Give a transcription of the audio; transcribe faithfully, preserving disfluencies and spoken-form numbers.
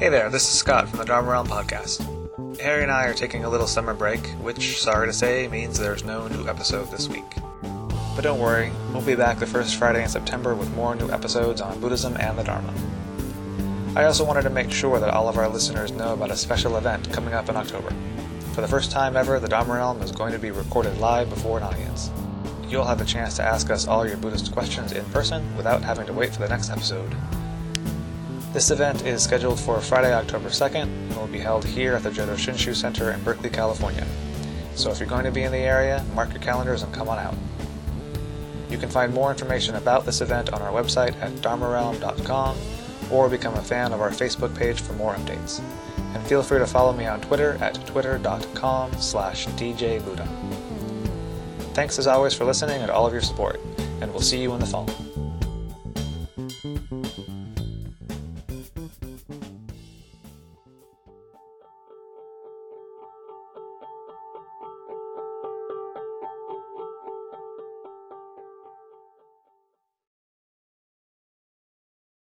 Hey there, this is Scott from the Dharma Realm Podcast. Harry and I are taking a little summer break, which, sorry to say, means there's no new episode this week. But don't worry, we'll be back the first Friday in September with more new episodes on Buddhism and the Dharma. I also wanted to make sure that all of our listeners know about a special event coming up in October. For the first time ever, the Dharma Realm is going to be recorded live before an audience. You'll have the chance to ask us all your Buddhist questions in person without having to wait for the next episode. This event is scheduled for Friday, October second, and will be held here at the Jodo Shinshu Center in Berkeley, California. So if you're going to be in the area, mark your calendars and come on out. You can find more information about this event on our website at dharma realm dot com, or become a fan of our Facebook page for more updates. And feel free to follow me on Twitter at twitter dot com slash D J Buddha. Thanks as always for listening and all of your support, and we'll see you in the fall.